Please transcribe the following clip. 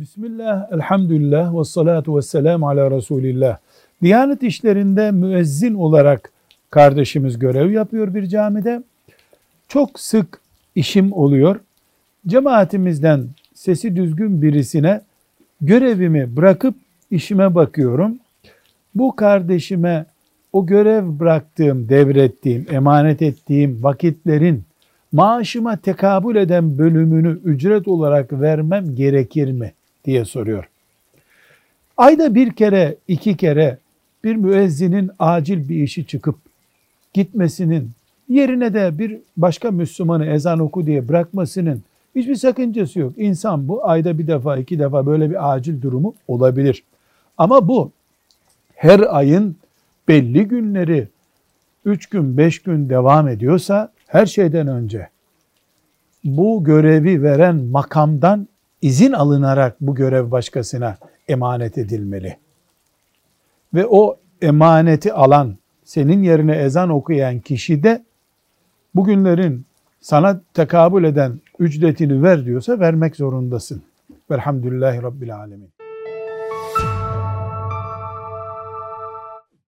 Bismillah, elhamdülillah ve salatu ve selamu ala Resulillah. Diyanet işlerinde müezzin olarak kardeşimiz görev yapıyor bir camide. Çok sık işim oluyor. Cemaatimizden sesi düzgün birisine görevimi bırakıp işime bakıyorum. Bu kardeşime o görev bıraktığım, devrettiğim, emanet ettiğim vakitlerin maaşıma tekabül eden bölümünü ücret olarak vermem gerekir mi diye soruyor. Ayda bir kere, iki kere bir müezzinin acil bir işi çıkıp gitmesinin, yerine de bir başka Müslümanı ezan oku diye bırakmasının hiçbir sakıncası yok. İnsan bu ayda bir defa, iki defa böyle bir acil durumu olabilir. Ama bu her ayın belli günleri 3 gün, 5 gün devam ediyorsa her şeyden önce bu görevi veren makamdan izin alınarak bu görev başkasına emanet edilmeli. Ve o emaneti alan, senin yerine ezan okuyan kişi de bugünlerin sana tekabül eden ücretini ver diyorsa vermek zorundasın. Velhamdülillahi Rabbil Alemin.